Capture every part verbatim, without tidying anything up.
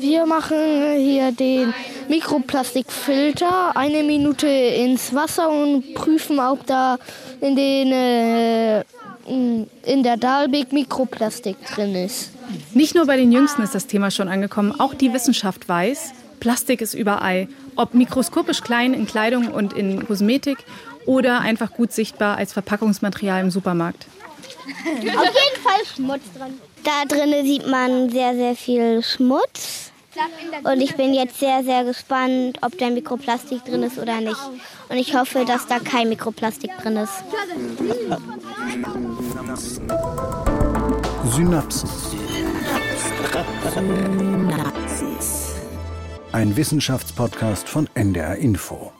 Wir machen hier den Mikroplastikfilter eine Minute ins Wasser und prüfen, ob da in, den, äh, in der Dahlbeek Mikroplastik drin ist. Nicht nur bei den Jüngsten ist das Thema schon angekommen, auch die Wissenschaft weiß, Plastik ist überall. Ob mikroskopisch klein in Kleidung und in Kosmetik oder einfach gut sichtbar als Verpackungsmaterial im Supermarkt. Auf jeden Fall Schmutz dran. Da drinnen sieht man sehr, sehr viel Schmutz. Und ich bin jetzt sehr, sehr gespannt, ob da Mikroplastik drin ist oder nicht. Und ich hoffe, dass da kein Mikroplastik drin ist. Synapsen. Synapsen. Ein Wissenschaftspodcast von N D R Info.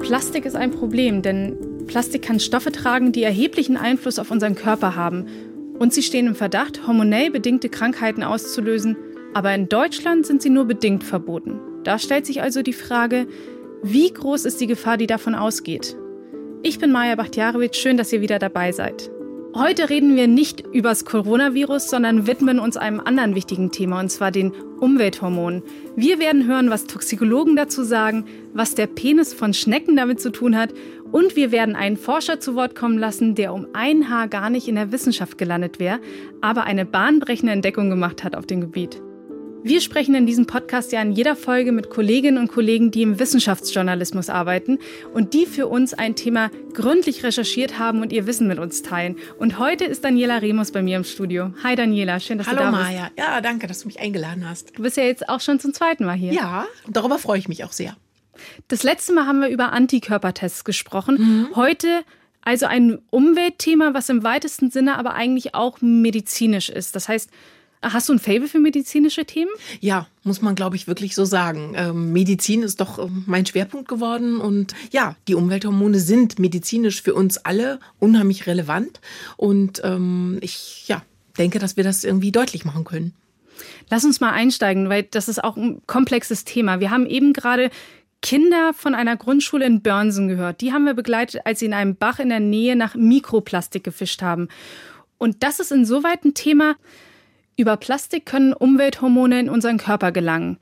Plastik ist ein Problem, denn Plastik kann Stoffe tragen, die erheblichen Einfluss auf unseren Körper haben. Und sie stehen im Verdacht, hormonell bedingte Krankheiten auszulösen. Aber in Deutschland sind sie nur bedingt verboten. Da stellt sich also die Frage, wie groß ist die Gefahr, die davon ausgeht? Ich bin Maja Bahtijarević, schön, dass ihr wieder dabei seid. Heute reden wir nicht übers Coronavirus, sondern widmen uns einem anderen wichtigen Thema, und zwar den Umwelthormonen. Wir werden hören, was Toxikologen dazu sagen, was der Penis von Schnecken damit zu tun hat, und wir werden einen Forscher zu Wort kommen lassen, der um ein Haar gar nicht in der Wissenschaft gelandet wäre, aber eine bahnbrechende Entdeckung gemacht hat auf dem Gebiet. Wir sprechen in diesem Podcast ja in jeder Folge mit Kolleginnen und Kollegen, die im Wissenschaftsjournalismus arbeiten und die für uns ein Thema gründlich recherchiert haben und ihr Wissen mit uns teilen. Und heute ist Daniela Remus bei mir im Studio. Hi Daniela, schön, dass Hallo du da bist. Hallo Maja, ja danke, dass du mich eingeladen hast. Du bist ja jetzt auch schon zum zweiten Mal hier. Ja, darüber freue ich mich auch sehr. Das letzte Mal haben wir über Antikörpertests gesprochen. Mhm. Heute also ein Umweltthema, was im weitesten Sinne aber eigentlich auch medizinisch ist. Das heißt, hast du ein Faible für medizinische Themen? Ja, muss man, glaube ich, wirklich so sagen. Ähm, Medizin ist doch mein Schwerpunkt geworden. Und ja, die Umwelthormone sind medizinisch für uns alle unheimlich relevant. Und ähm, ich ja, denke, dass wir das irgendwie deutlich machen können. Lass uns mal einsteigen, weil das ist auch ein komplexes Thema. Wir haben eben gerade Kinder von einer Grundschule in Börnsen gehört. Die haben wir begleitet, als sie in einem Bach in der Nähe nach Mikroplastik gefischt haben. Und das ist insoweit ein Thema. Über Plastik können Umwelthormone in unseren Körper gelangen.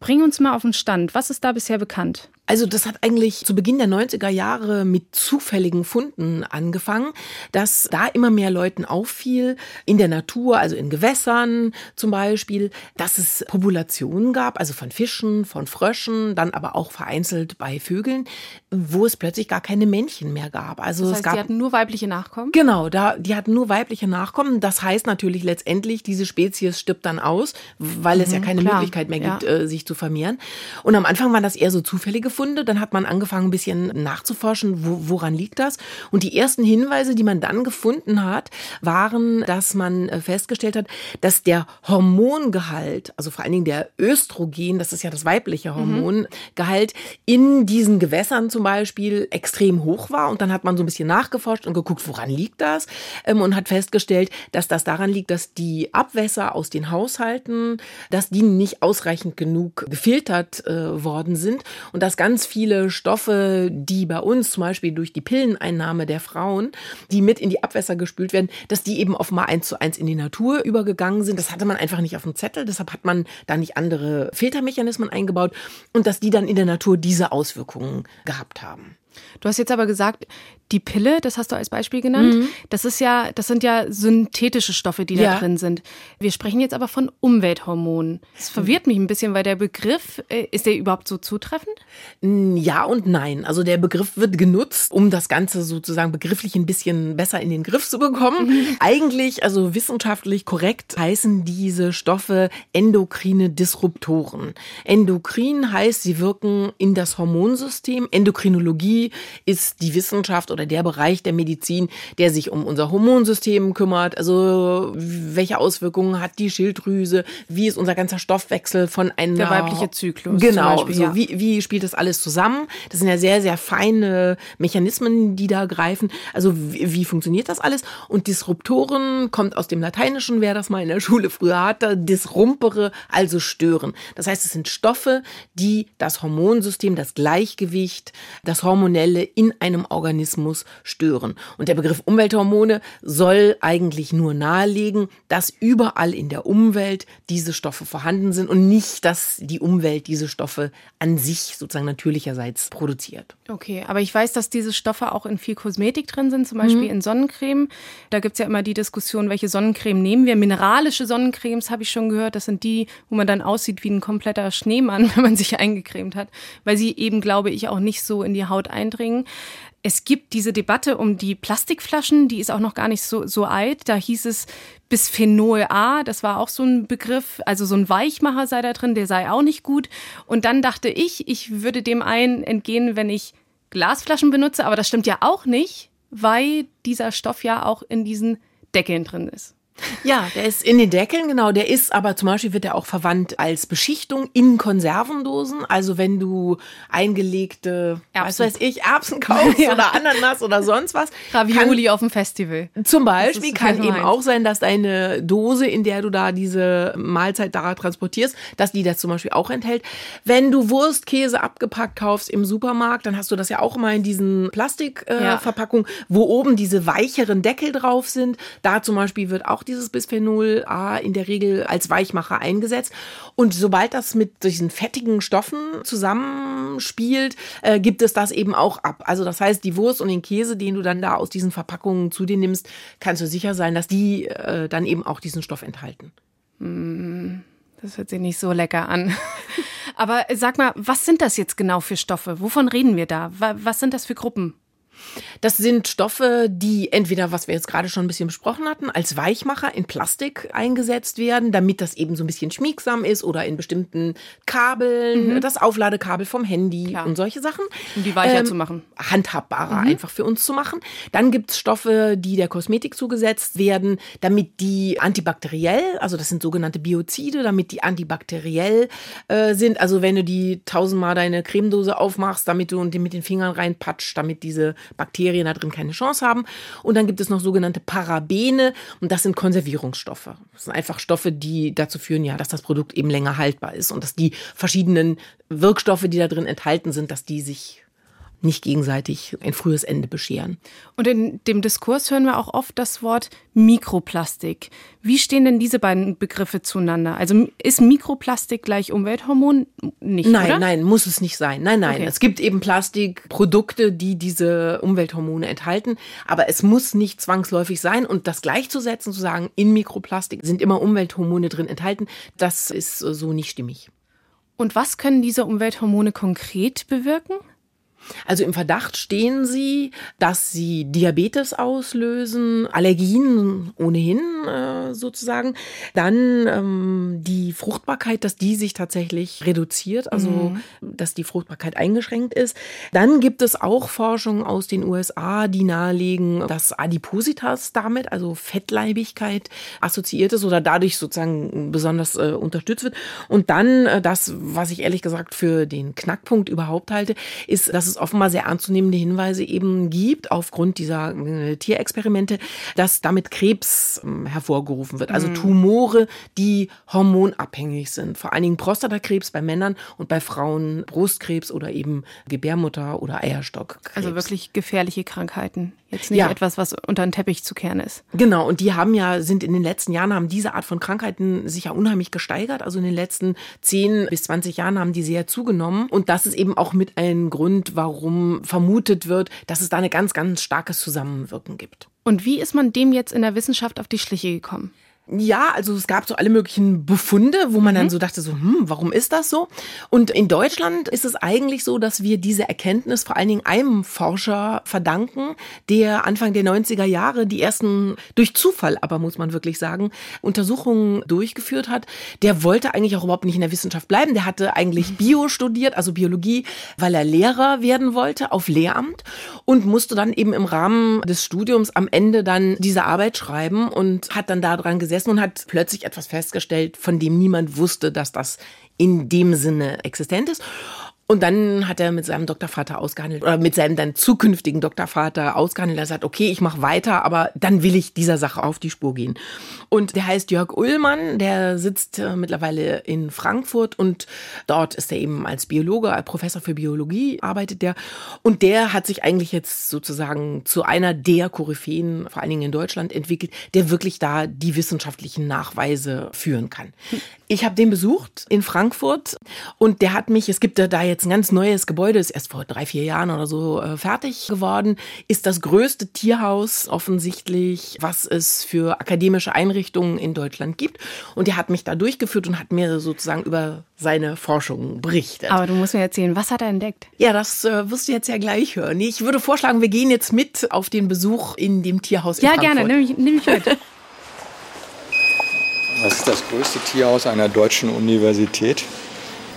Bring uns mal auf den Stand. Was ist da bisher bekannt? Also das hat eigentlich zu Beginn der neunziger Jahre mit zufälligen Funden angefangen, dass da immer mehr Leuten auffiel, in der Natur, also in Gewässern zum Beispiel, dass es Populationen gab, also von Fischen, von Fröschen, dann aber auch vereinzelt bei Vögeln, wo es plötzlich gar keine Männchen mehr gab. Also das heißt, es gab, die hatten nur weibliche Nachkommen? Genau, da, die hatten nur weibliche Nachkommen. Das heißt natürlich letztendlich, diese Spezies stirbt dann aus, weil mhm, es ja keine klar. Möglichkeit mehr gibt, ja. sich zu vermehren. Und am Anfang waren das eher so zufällige Funde. Dann hat man angefangen, ein bisschen nachzuforschen, wo, woran liegt das? Und die ersten Hinweise, die man dann gefunden hat, waren, dass man festgestellt hat, dass der Hormongehalt, also vor allen Dingen der Östrogen, das ist ja das weibliche Hormongehalt, in diesen Gewässern zum Beispiel extrem hoch war. Und dann hat man so ein bisschen nachgeforscht und geguckt, woran liegt das? Und hat festgestellt, dass das daran liegt, dass die Abwässer aus den Haushalten, dass die nicht ausreichend genug gefiltert äh, worden sind und das Ganze ganz viele Stoffe, die bei uns zum Beispiel durch die Pilleneinnahme der Frauen, die mit in die Abwässer gespült werden, dass die eben offenbar eins zu eins in die Natur übergegangen sind. Das hatte man einfach nicht auf dem Zettel, deshalb hat man da nicht andere Filtermechanismen eingebaut und dass die dann in der Natur diese Auswirkungen gehabt haben. Du hast jetzt aber gesagt, die Pille, das hast du als Beispiel genannt, mhm. das ist ja, das sind ja synthetische Stoffe, die ja. da drin sind. Wir sprechen jetzt aber von Umwelthormonen. Das verwirrt mich ein bisschen, weil der Begriff, ist der überhaupt so zutreffend? Ja und nein. Also der Begriff wird genutzt, um das Ganze sozusagen begrifflich ein bisschen besser in den Griff zu bekommen. Mhm. Eigentlich, also wissenschaftlich korrekt, heißen diese Stoffe endokrine Disruptoren. Endokrin heißt, sie wirken in das Hormonsystem. Endokrinologie ist die Wissenschaft oder der Bereich der Medizin, der sich um unser Hormonsystem kümmert. Also welche Auswirkungen hat die Schilddrüse? Wie ist unser ganzer Stoffwechsel von einer... Der weibliche Zyklus genau, zum Beispiel. Genau, so, ja. wie, wie spielt das alles zusammen? Das sind ja sehr, sehr feine Mechanismen, die da greifen. Also wie, wie funktioniert das alles? Und Disruptoren kommt aus dem Lateinischen, wer das mal in der Schule früher hatte, disrumpere, also stören. Das heißt, es sind Stoffe, die das Hormonsystem, das Gleichgewicht, das Hormon Hormonelle in einem Organismus stören. Und der Begriff Umwelthormone soll eigentlich nur nahelegen, dass überall in der Umwelt diese Stoffe vorhanden sind und nicht, dass die Umwelt diese Stoffe an sich sozusagen natürlicherseits produziert. Okay, aber ich weiß, dass diese Stoffe auch in viel Kosmetik drin sind, zum Beispiel mhm. in Sonnencreme. Da gibt es ja immer die Diskussion, welche Sonnencreme nehmen wir. Mineralische Sonnencremes habe ich schon gehört. Das sind die, wo man dann aussieht wie ein kompletter Schneemann, wenn man sich eingecremt hat, weil sie eben, glaube ich, auch nicht so in die Haut eindringen. Es gibt diese Debatte um die Plastikflaschen, die ist auch noch gar nicht so, so alt. Da hieß es Bisphenol A, das war auch so ein Begriff, also so ein Weichmacher sei da drin, der sei auch nicht gut. Und dann dachte ich, ich würde dem einen entgehen, wenn ich Glasflaschen benutze, aber das stimmt ja auch nicht, weil dieser Stoff ja auch in diesen Deckeln drin ist. Ja, der ist in den Deckeln, genau. Der ist aber zum Beispiel, wird er auch verwandt als Beschichtung in Konservendosen. Also wenn du eingelegte, was weiß ich, Erbsen kaufst ja. oder Ananas oder sonst was. Ravioli kann, auf dem Festival. Zum Beispiel kann eben meinst. auch sein, dass deine Dose, in der du da diese Mahlzeit da transportierst, dass die das zum Beispiel auch enthält. Wenn du Wurstkäse abgepackt kaufst im Supermarkt, dann hast du das ja auch immer in diesen Plastikverpackungen, äh, ja. wo oben diese weicheren Deckel drauf sind. Da zum Beispiel wird auch dieses Bisphenol A in der Regel als Weichmacher eingesetzt. Und sobald das mit diesen fettigen Stoffen zusammenspielt, äh, gibt es das eben auch ab. Also das heißt, die Wurst und den Käse, den du dann da aus diesen Verpackungen zu dir nimmst, kannst du sicher sein, dass die äh, dann eben auch diesen Stoff enthalten. Das hört sich nicht so lecker an. Aber sag mal, was sind das jetzt genau für Stoffe? Wovon reden wir da? Was sind das für Gruppen? Das sind Stoffe, die entweder, was wir jetzt gerade schon ein bisschen besprochen hatten, als Weichmacher in Plastik eingesetzt werden, damit das eben so ein bisschen schmiegsam ist oder in bestimmten Kabeln, mhm. das Aufladekabel vom Handy Klar. und solche Sachen. Um die weicher ähm, zu machen. Handhabbarer mhm. einfach für uns zu machen. Dann gibt es Stoffe, die der Kosmetik zugesetzt werden, damit die antibakteriell, also das sind sogenannte Biozide, damit die antibakteriell äh, sind. Also wenn du die tausendmal deine Cremedose aufmachst, damit du mit den Fingern reinpatscht, damit diese Bakterien da drin keine Chance haben. Und dann gibt es noch sogenannte Parabene und das sind Konservierungsstoffe. Das sind einfach Stoffe, die dazu führen, ja, dass das Produkt eben länger haltbar ist und dass die verschiedenen Wirkstoffe, die da drin enthalten sind, dass die sich nicht gegenseitig ein frühes Ende bescheren. Und in dem Diskurs hören wir auch oft das Wort Mikroplastik. Wie stehen denn diese beiden Begriffe zueinander? Also ist Mikroplastik gleich Umwelthormon? Nicht, nein, oder? Nein, muss es nicht sein. Nein, nein. Okay. Es gibt eben Plastikprodukte, die diese Umwelthormone enthalten, aber es muss nicht zwangsläufig sein. Und das gleichzusetzen, zu sagen, in Mikroplastik sind immer Umwelthormone drin enthalten, das ist so nicht stimmig. Und was können diese Umwelthormone konkret bewirken? Also im Verdacht stehen sie, dass sie Diabetes auslösen, Allergien ohnehin äh, sozusagen. Dann ähm, die Fruchtbarkeit, dass die sich tatsächlich reduziert, also mhm. dass die Fruchtbarkeit eingeschränkt ist. Dann gibt es auch Forschung aus den U S A, die nahelegen, dass Adipositas damit, also Fettleibigkeit, assoziiert ist oder dadurch sozusagen besonders äh, unterstützt wird. Und dann äh, das, was ich ehrlich gesagt für den Knackpunkt überhaupt halte, ist, dass es offenbar sehr ernstzunehmende Hinweise eben gibt, aufgrund dieser äh, Tierexperimente, dass damit Krebs äh, hervorgerufen wird. Also Tumore, die hormonabhängig sind. Vor allen Dingen Prostatakrebs bei Männern und bei Frauen Brustkrebs oder eben Gebärmutter- oder Eierstockkrebs. Also wirklich gefährliche Krankheiten. Jetzt nicht ja. etwas, was unter den Teppich zu kehren ist. Genau, und die haben ja, sind in den letzten Jahren, haben diese Art von Krankheiten sich ja unheimlich gesteigert. Also in den letzten zehn bis zwanzig Jahren haben die sehr zugenommen. Und das ist eben auch mit ein Grund, warum vermutet wird, dass es da ein ganz, ganz starkes Zusammenwirken gibt. Und wie ist man dem jetzt in der Wissenschaft auf die Schliche gekommen? Ja, also es gab so alle möglichen Befunde, wo man mhm. dann so dachte, so, hm, warum ist das so? Und in Deutschland ist es eigentlich so, dass wir diese Erkenntnis vor allen Dingen einem Forscher verdanken, der Anfang der neunziger Jahre die ersten, durch Zufall aber muss man wirklich sagen, Untersuchungen durchgeführt hat. Der wollte eigentlich auch überhaupt nicht in der Wissenschaft bleiben. Der hatte eigentlich Bio studiert, also Biologie, weil er Lehrer werden wollte auf Lehramt und musste dann eben im Rahmen des Studiums am Ende dann diese Arbeit schreiben und hat dann daran gesetzt, und hat plötzlich etwas festgestellt, von dem niemand wusste, dass das in dem Sinne existent ist. Und dann hat er mit seinem Doktorvater ausgehandelt, oder mit seinem dann zukünftigen Doktorvater ausgehandelt. Er sagt, okay, ich mache weiter, aber dann will ich dieser Sache auf die Spur gehen. Und der heißt Jörg Ullmann, der sitzt mittlerweile in Frankfurt und dort ist er eben als Biologe, als Professor für Biologie arbeitet der. Und der hat sich eigentlich jetzt sozusagen zu einer der Koryphäen, vor allen Dingen in Deutschland, entwickelt, der wirklich da die wissenschaftlichen Nachweise führen kann. Ich habe den besucht in Frankfurt und der hat mich, es gibt da jetzt ein ganz neues Gebäude, ist erst vor drei, vier Jahren oder so fertig geworden, ist das größte Tierhaus offensichtlich, was es für akademische Einrichtungen in Deutschland gibt. Und der hat mich da durchgeführt und hat mir sozusagen über seine Forschungen berichtet. Aber du musst mir erzählen, was hat er entdeckt? Ja, das äh, wirst du jetzt ja gleich hören. Ich würde vorschlagen, wir gehen jetzt mit auf den Besuch in dem Tierhaus in Frankfurt. Ja, gerne, nimm mich, nimm mich mit. Das ist das größte Tierhaus einer deutschen Universität.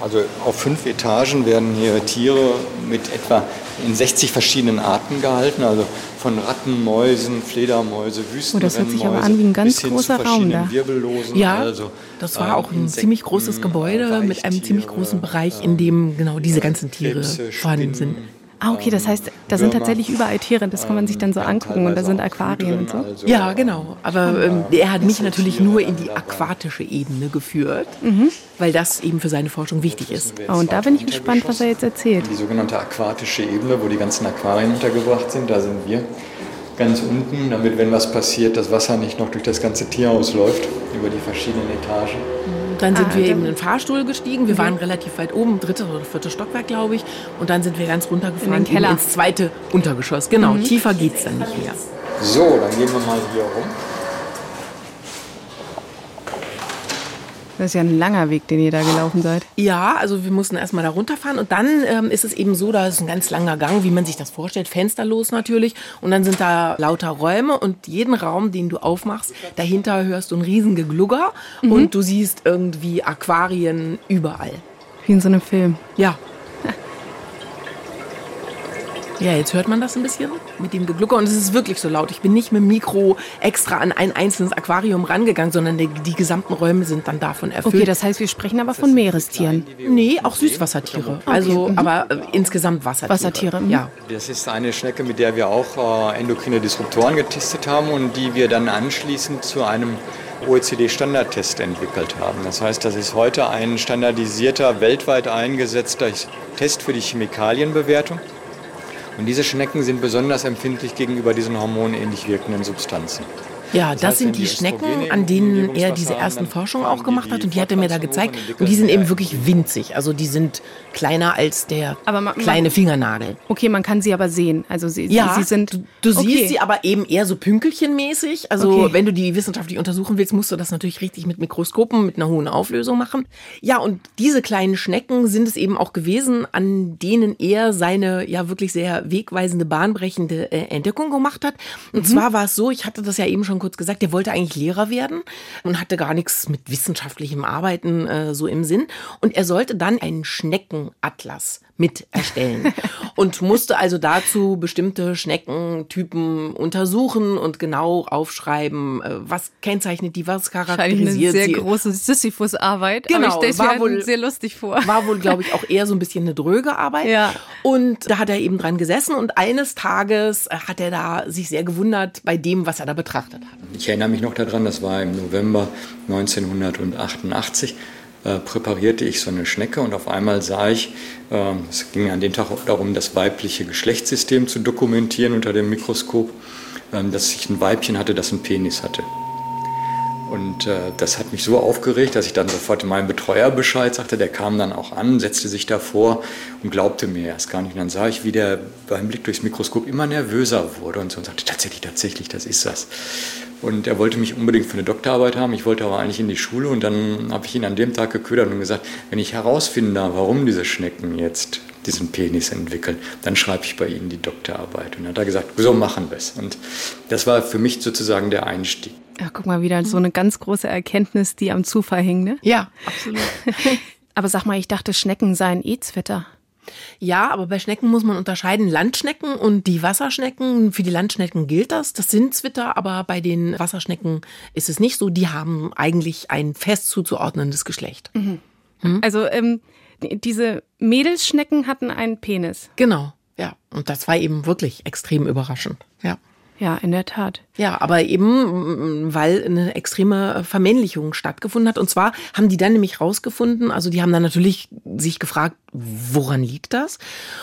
Also auf fünf Etagen werden hier Tiere mit etwa in sechzig verschiedenen Arten gehalten. Also von Ratten, Mäusen, Fledermäuse, Wüstenrennmäuse. Oh, das hört sich aber an wie ein ganz großer Raum da. Wirbellosen, ja, also, das war äh, auch ein Insekten, ziemlich großes Gebäude mit einem ziemlich großen Bereich, in dem genau diese ganzen Tiere Krebse, vorhanden sind. Ah, okay, das heißt, da sind tatsächlich überall Tiere, das kann man sich dann so angucken und da sind Aquarien und so. Ja, genau, aber ähm, er hat mich natürlich nur in die aquatische Ebene geführt, mhm. weil das eben für seine Forschung wichtig ist. Oh, und da bin ich gespannt, was er jetzt erzählt. Die sogenannte aquatische Ebene, wo die ganzen Aquarien untergebracht sind, da sind wir ganz unten, damit, wenn was passiert, das Wasser nicht noch durch das ganze Tierhaus läuft, über die verschiedenen Etagen. Mhm. Dann sind ah, wir eben in den Fahrstuhl gestiegen. Wir mhm. waren relativ weit oben, drittes oder viertes Stockwerk, glaube ich. Und dann sind wir ganz runtergefahren in den Keller. Ins zweite Untergeschoss. Genau, mhm. tiefer geht's dann nicht mehr. So, dann gehen wir mal hier rum. Das ist ja ein langer Weg, den ihr da gelaufen seid. Ja, also wir mussten erstmal da runterfahren und dann ähm, ist es eben so, da ist ein ganz langer Gang, wie man sich das vorstellt, fensterlos natürlich und dann sind da lauter Räume und jeden Raum, den du aufmachst, dahinter hörst du ein riesen Geglugger mhm. und du siehst irgendwie Aquarien überall. Wie in so einem Film. Ja. Ja, jetzt hört man das ein bisschen mit dem Geglucker und es ist wirklich so laut. Ich bin nicht mit dem Mikro extra an ein einzelnes Aquarium rangegangen, sondern die, die gesamten Räume sind dann davon erfüllt. Okay, das heißt, wir sprechen aber von Meerestieren. Nee, auch Süßwassertiere. Also, aber äh, insgesamt Wassertiere. Wassertiere, ja. Das ist eine Schnecke, mit der wir auch äh, endokrine Disruptoren getestet haben und die wir dann anschließend zu einem O E C D-Standardtest entwickelt haben. Das heißt, das ist heute ein standardisierter, weltweit eingesetzter Test für die Chemikalienbewertung. Und diese Schnecken sind besonders empfindlich gegenüber diesen hormonähnlich wirkenden Substanzen. Ja, das, das heißt, sind die Schnecken, an denen er diese ersten Forschungen auch gemacht hat. Und die hat er mir da gezeigt. Und die sind eben wirklich winzig. Also die sind kleiner als der aber man, kleine Fingernagel. Okay, man kann sie aber sehen. Also sie, ja, sie sind, du, du siehst okay. sie aber eben eher so pünkelchenmäßig. Also okay. wenn du die wissenschaftlich untersuchen willst, musst du das natürlich richtig mit Mikroskopen, mit einer hohen Auflösung machen. Ja, und diese kleinen Schnecken sind es eben auch gewesen, an denen er seine ja wirklich sehr wegweisende, bahnbrechende äh, Entdeckung gemacht hat. Und mhm. zwar war es so, ich hatte das ja eben schon kurz gesagt, der wollte eigentlich Lehrer werden und hatte gar nichts mit wissenschaftlichem Arbeiten äh, so im Sinn. Und er sollte dann einen Schneckenatlas mit erstellen und musste also dazu bestimmte Schneckentypen untersuchen und genau aufschreiben, äh, was kennzeichnet die, was charakterisiert sie. Eine sehr große Sisyphus-Arbeit, genau, aber ich stelle es mir sehr lustig vor. War wohl, glaube ich, auch eher so ein bisschen eine dröge Arbeit. Ja. Und da hat er eben dran gesessen und eines Tages hat er da sich sehr gewundert bei dem, was er da betrachtet. Ich erinnere mich noch daran, das war im November neunzehnhundertachtundachtzig, äh, präparierte ich so eine Schnecke und auf einmal sah ich, äh, es ging an dem Tag darum, das weibliche Geschlechtssystem zu dokumentieren unter dem Mikroskop, äh, dass ich ein Weibchen hatte, das einen Penis hatte. Und äh, das hat mich so aufgeregt, dass ich dann sofort meinem Betreuer Bescheid sagte. Der kam dann auch an, setzte sich davor und glaubte mir erst gar nicht. Und dann sah ich, wie der beim Blick durchs Mikroskop immer nervöser wurde und so und sagte, tatsächlich, tatsächlich, das ist das. Und er wollte mich unbedingt für eine Doktorarbeit haben. Ich wollte aber eigentlich in die Schule und dann habe ich ihn an dem Tag geködert und gesagt, wenn ich herausfinde, warum diese Schnecken jetzt diesen Penis entwickeln, dann schreibe ich bei ihnen die Doktorarbeit. Und dann hat er gesagt, so machen wir es. Und das war für mich sozusagen der Einstieg. Ach, guck mal, wieder so eine ganz große Erkenntnis, die am Zufall hing, ne? Ja, absolut. Aber sag mal, ich dachte, Schnecken seien eh Zwitter. Ja, aber bei Schnecken muss man unterscheiden, Landschnecken und die Wasserschnecken. Für die Landschnecken gilt das, das sind Zwitter, aber bei den Wasserschnecken ist es nicht so. Die haben eigentlich ein fest zuzuordnendes Geschlecht. Mhm. Hm? Also ähm, diese Mädelsschnecken hatten einen Penis. Genau, ja. Und das war eben wirklich extrem überraschend, ja. Ja, in der Tat. Ja, aber eben, weil eine extreme Vermännlichung stattgefunden hat. Und zwar haben die dann nämlich rausgefunden, also die haben dann natürlich sich gefragt, woran liegt das?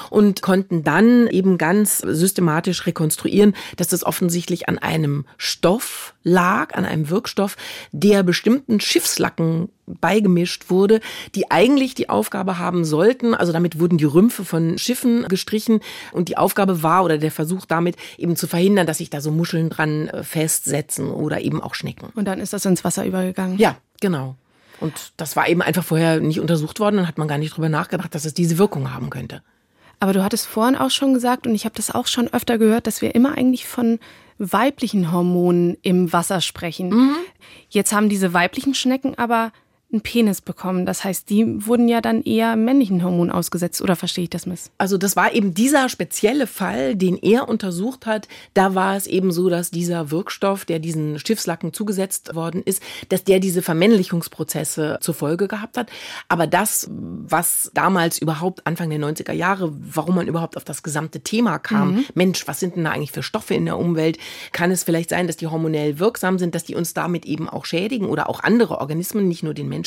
Und konnten dann eben ganz systematisch rekonstruieren, dass das offensichtlich an einem Stoff lag, an einem Wirkstoff, der bestimmten Schiffslacken beigemischt wurde, die eigentlich die Aufgabe haben sollten, also damit wurden die Rümpfe von Schiffen gestrichen und die Aufgabe war oder der Versuch damit eben zu verhindern, dass sich da so Muscheln dran festsetzen oder eben auch Schnecken. Und dann ist das ins Wasser übergegangen? Ja, genau. Und das war eben einfach vorher nicht untersucht worden und hat man gar nicht drüber nachgedacht, dass es diese Wirkung haben könnte. Aber du hattest vorhin auch schon gesagt und ich habe das auch schon öfter gehört, dass wir immer eigentlich von weiblichen Hormonen im Wasser sprechen. Mhm. Jetzt haben diese weiblichen Schnecken aber einen Penis bekommen. Das heißt, die wurden ja dann eher männlichen Hormonen ausgesetzt. Oder verstehe ich das miss? Also das war eben dieser spezielle Fall, den er untersucht hat. Da war es eben so, dass dieser Wirkstoff, der diesen Schiffslacken zugesetzt worden ist, dass der diese Vermännlichungsprozesse zur Folge gehabt hat. Aber das, was damals überhaupt Anfang der neunziger Jahre, warum man überhaupt auf das gesamte Thema kam, mhm. Mensch, was sind denn da eigentlich für Stoffe in der Umwelt? Kann es vielleicht sein, dass die hormonell wirksam sind, dass die uns damit eben auch schädigen oder auch andere Organismen, nicht nur den Menschen?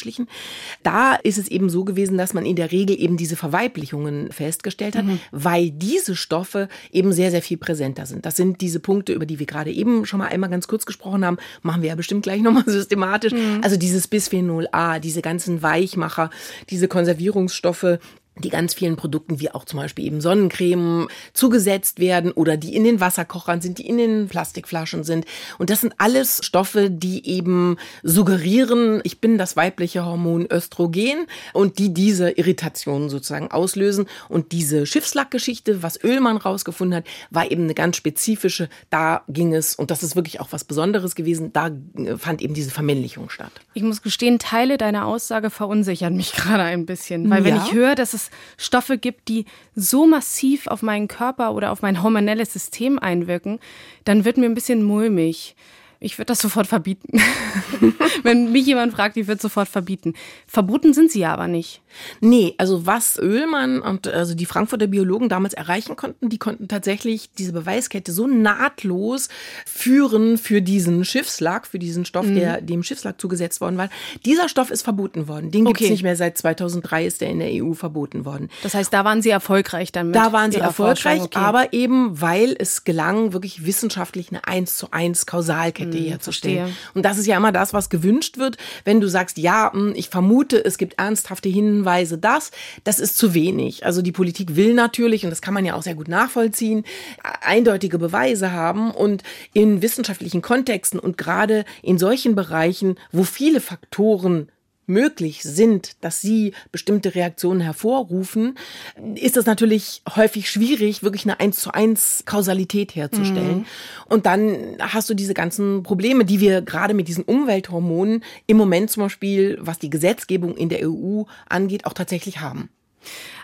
Da ist es eben so gewesen, dass man in der Regel eben diese Verweiblichungen festgestellt hat, mhm. weil diese Stoffe eben sehr, sehr viel präsenter sind. Das sind diese Punkte, über die wir gerade eben schon mal einmal ganz kurz gesprochen haben, machen wir ja bestimmt gleich nochmal systematisch. Mhm. Also dieses Bisphenol A, diese ganzen Weichmacher, diese Konservierungsstoffe, die ganz vielen Produkten, wie auch zum Beispiel eben Sonnencreme, zugesetzt werden oder die in den Wasserkochern sind, die in den Plastikflaschen sind. Und das sind alles Stoffe, die eben suggerieren, ich bin das weibliche Hormon Östrogen und die diese Irritationen sozusagen auslösen. Und diese Schiffslackgeschichte, was Oehlmann rausgefunden hat, war eben eine ganz spezifische, da ging es, und das ist wirklich auch was Besonderes gewesen, da fand eben diese Vermännlichung statt. Ich muss gestehen, Teile deiner Aussage verunsichern mich gerade ein bisschen, weil wenn ja. ich höre, dass es Stoffe gibt, die so massiv auf meinen Körper oder auf mein hormonelles System einwirken, dann wird mir ein bisschen mulmig. Ich würde das sofort verbieten. Wenn mich jemand fragt, ich würde sofort verbieten. Verboten sind sie ja aber nicht. Nee, also was Oehlmann und also die Frankfurter Biologen damals erreichen konnten, die konnten tatsächlich diese Beweiskette so nahtlos führen für diesen Schiffslack, für diesen Stoff, mhm. der dem Schiffslack zugesetzt worden war. Dieser Stoff ist verboten worden. Den gibt es okay. nicht mehr. Seit zweitausenddrei ist der in der E U verboten worden. Das heißt, da waren sie erfolgreich damit? Da waren sie erfolgreich, okay. aber eben, weil es gelang, wirklich wissenschaftlich eine eins zu eins Kausalkette mhm. herzustellen. Verstehe. Und das ist ja immer das, was gewünscht wird, wenn du sagst, ja, ich vermute, es gibt ernsthafte Hinweise, das, das ist zu wenig. Also die Politik will natürlich, und das kann man ja auch sehr gut nachvollziehen, eindeutige Beweise haben und in wissenschaftlichen Kontexten und gerade in solchen Bereichen, wo viele Faktoren möglich sind, dass sie bestimmte Reaktionen hervorrufen, ist das natürlich häufig schwierig, wirklich eine eins zu eins Kausalität herzustellen. Mhm. Und dann hast du diese ganzen Probleme, die wir gerade mit diesen Umwelthormonen im Moment zum Beispiel, was die Gesetzgebung in der E U angeht, auch tatsächlich haben.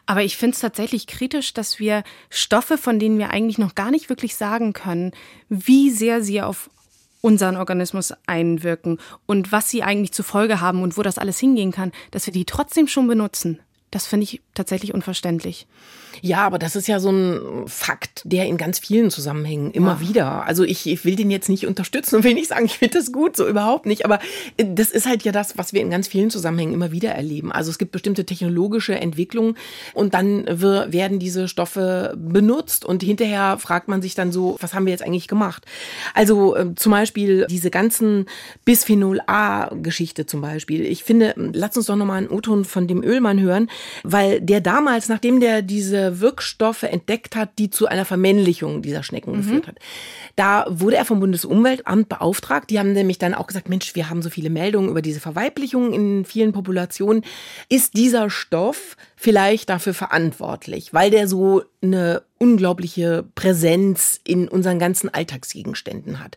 Aber ich finde es tatsächlich kritisch, dass wir Stoffe, von denen wir eigentlich noch gar nicht wirklich sagen können, wie sehr sie auf unseren Organismus einwirken und was sie eigentlich zur Folge haben und wo das alles hingehen kann, dass wir die trotzdem schon benutzen. Das finde ich tatsächlich unverständlich. Ja, aber das ist ja so ein Fakt, der in ganz vielen Zusammenhängen immer ja. wieder. Also ich, ich will den jetzt nicht unterstützen und will nicht sagen, ich finde das gut, so überhaupt nicht. Aber das ist halt ja das, was wir in ganz vielen Zusammenhängen immer wieder erleben. Also es gibt bestimmte technologische Entwicklungen und dann wir, werden diese Stoffe benutzt und hinterher fragt man sich dann so, was haben wir jetzt eigentlich gemacht? Also äh, zum Beispiel diese ganzen Bisphenol-A-Geschichte zum Beispiel. Ich finde, lass uns doch nochmal einen O-Ton von dem Oehlmann hören, weil der damals, nachdem der diese Wirkstoffe entdeckt hat, die zu einer Vermännlichung dieser Schnecken mhm. geführt hat, da wurde er vom Bundesumweltamt beauftragt. Die haben nämlich dann auch gesagt, Mensch, wir haben so viele Meldungen über diese Verweiblichung in vielen Populationen. Ist dieser Stoff vielleicht dafür verantwortlich, weil der so eine unglaubliche Präsenz in unseren ganzen Alltagsgegenständen hat.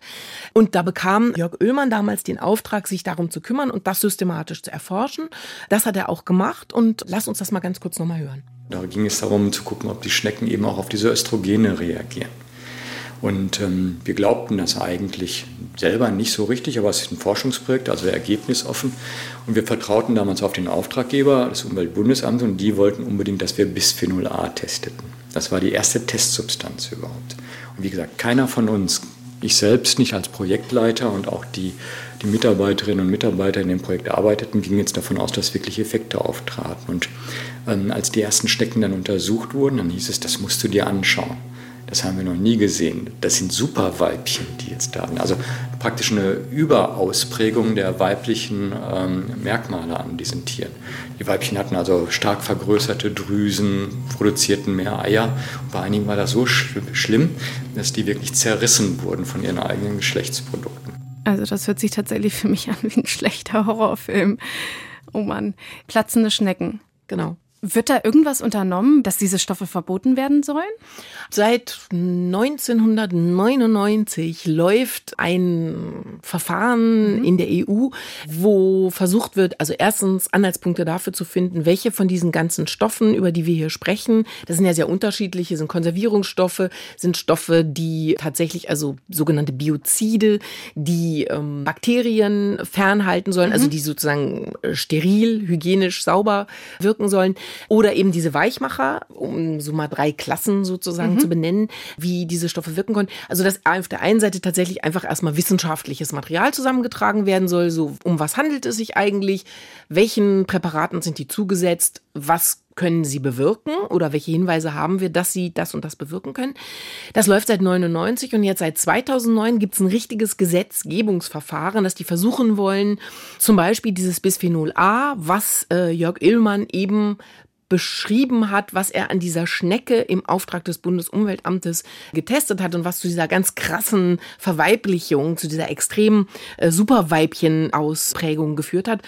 Und da bekam Jörg Oehlmann damals den Auftrag, sich darum zu kümmern und das systematisch zu erforschen. Das hat er auch gemacht und lass uns das mal ganz kurz nochmal hören. Da ging es darum zu gucken, ob die Schnecken eben auch auf diese Östrogene reagieren. Und ähm, wir glaubten das eigentlich, selber nicht so richtig, aber es ist ein Forschungsprojekt, also ergebnisoffen. Und wir vertrauten damals auf den Auftraggeber, das Umweltbundesamt, und die wollten unbedingt, dass wir Bisphenol A testeten. Das war die erste Testsubstanz überhaupt. Und wie gesagt, keiner von uns, ich selbst nicht als Projektleiter und auch die, die Mitarbeiterinnen und Mitarbeiter in dem Projekt arbeiteten, gingen jetzt davon aus, dass wirklich Effekte auftraten. Und ähm, als die ersten Schnecken dann untersucht wurden, dann hieß es, das musst du dir anschauen. Das haben wir noch nie gesehen. Das sind Superweibchen, die jetzt da sind. Also praktisch eine Überausprägung der weiblichen ähm, Merkmale an diesen Tieren. Die Weibchen hatten also stark vergrößerte Drüsen, produzierten mehr Eier. Und bei einigen war das so sch- schlimm, dass die wirklich zerrissen wurden von ihren eigenen Geschlechtsprodukten. Also das hört sich tatsächlich für mich an wie ein schlechter Horrorfilm. Oh Mann, platzende Schnecken. Genau. Wird da irgendwas unternommen, dass diese Stoffe verboten werden sollen? Seit neunzehnhundertneunundneunzig läuft ein Verfahren mhm. in der E U, wo versucht wird, also erstens Anhaltspunkte dafür zu finden, welche von diesen ganzen Stoffen, über die wir hier sprechen, das sind ja sehr unterschiedliche, sind Konservierungsstoffe, sind Stoffe, die tatsächlich, also sogenannte Biozide, die ähm, Bakterien fernhalten sollen, mhm. also die sozusagen steril, hygienisch, sauber wirken sollen. Oder eben diese Weichmacher, um so mal drei Klassen sozusagen mhm. zu benennen, wie diese Stoffe wirken können. Also dass auf der einen Seite tatsächlich einfach erstmal wissenschaftliches Material zusammengetragen werden soll. So, um was handelt es sich eigentlich? Welchen Präparaten sind die zugesetzt? Was können sie bewirken oder welche Hinweise haben wir, dass sie das und das bewirken können? Das läuft seit neunundneunzig und jetzt seit zweitausendneun gibt es ein richtiges Gesetzgebungsverfahren, dass die versuchen wollen, zum Beispiel dieses Bisphenol A, was äh, Jörg Ullmann eben beschrieben hat, was er an dieser Schnecke im Auftrag des Bundesumweltamtes getestet hat und was zu dieser ganz krassen Verweiblichung, zu dieser extremen äh, Superweibchen-Ausprägung geführt hat.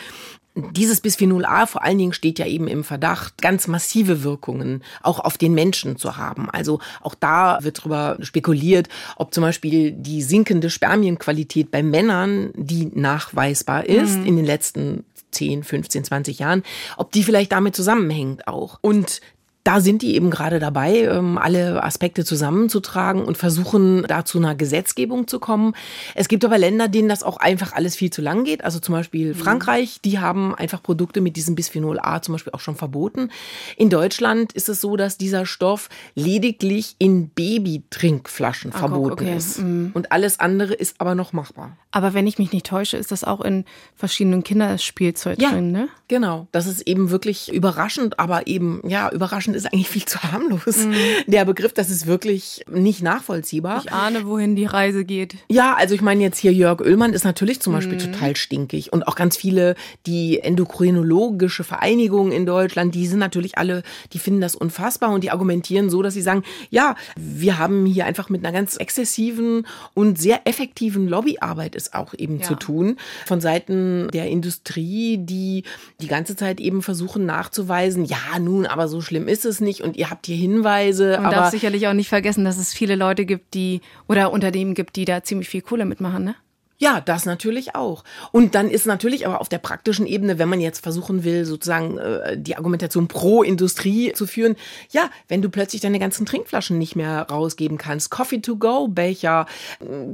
Dieses Bisphenol A vor allen Dingen steht ja eben im Verdacht, ganz massive Wirkungen auch auf den Menschen zu haben. Also auch da wird darüber spekuliert, ob zum Beispiel die sinkende Spermienqualität bei Männern, die nachweisbar ist mhm. in den letzten zehn, fünfzehn, zwanzig Jahren, ob die vielleicht damit zusammenhängt auch. Und da sind die eben gerade dabei, alle Aspekte zusammenzutragen und versuchen, da zu einer Gesetzgebung zu kommen. Es gibt aber Länder, denen das auch einfach alles viel zu lang geht. Also zum Beispiel Frankreich, die haben einfach Produkte mit diesem Bisphenol A zum Beispiel auch schon verboten. In Deutschland ist es so, dass dieser Stoff lediglich in Babytrinkflaschen ah, verboten guck, okay. ist. Mhm. Und alles andere ist aber noch machbar. Aber wenn ich mich nicht täusche, ist das auch in verschiedenen Kinderspielzeug ja, drin, ne? Genau. Das ist eben wirklich überraschend, aber eben, ja, überraschend ist eigentlich viel zu harmlos. Mm. Der Begriff, das ist wirklich nicht nachvollziehbar. Ich ahne, wohin die Reise geht. Ja, also ich meine jetzt hier Jörg Ullmann ist natürlich zum Beispiel mm. total stinkig und auch ganz viele, die endokrinologische Vereinigung in Deutschland, die sind natürlich alle, die finden das unfassbar und die argumentieren so, dass sie sagen, ja, wir haben hier einfach mit einer ganz exzessiven und sehr effektiven Lobbyarbeit es auch eben ja. zu tun von Seiten der Industrie, die die ganze Zeit eben versuchen nachzuweisen, ja, nun, aber so schlimm ist es nicht und ihr habt hier Hinweise. Man aber darf sicherlich auch nicht vergessen, dass es viele Leute gibt, die oder Unternehmen gibt, die da ziemlich viel Kohle mitmachen, ne? Ja, das natürlich auch. Und dann ist natürlich aber auf der praktischen Ebene, wenn man jetzt versuchen will, sozusagen äh, die Argumentation pro Industrie zu führen, ja, wenn du plötzlich deine ganzen Trinkflaschen nicht mehr rausgeben kannst, Coffee-to-go-Becher,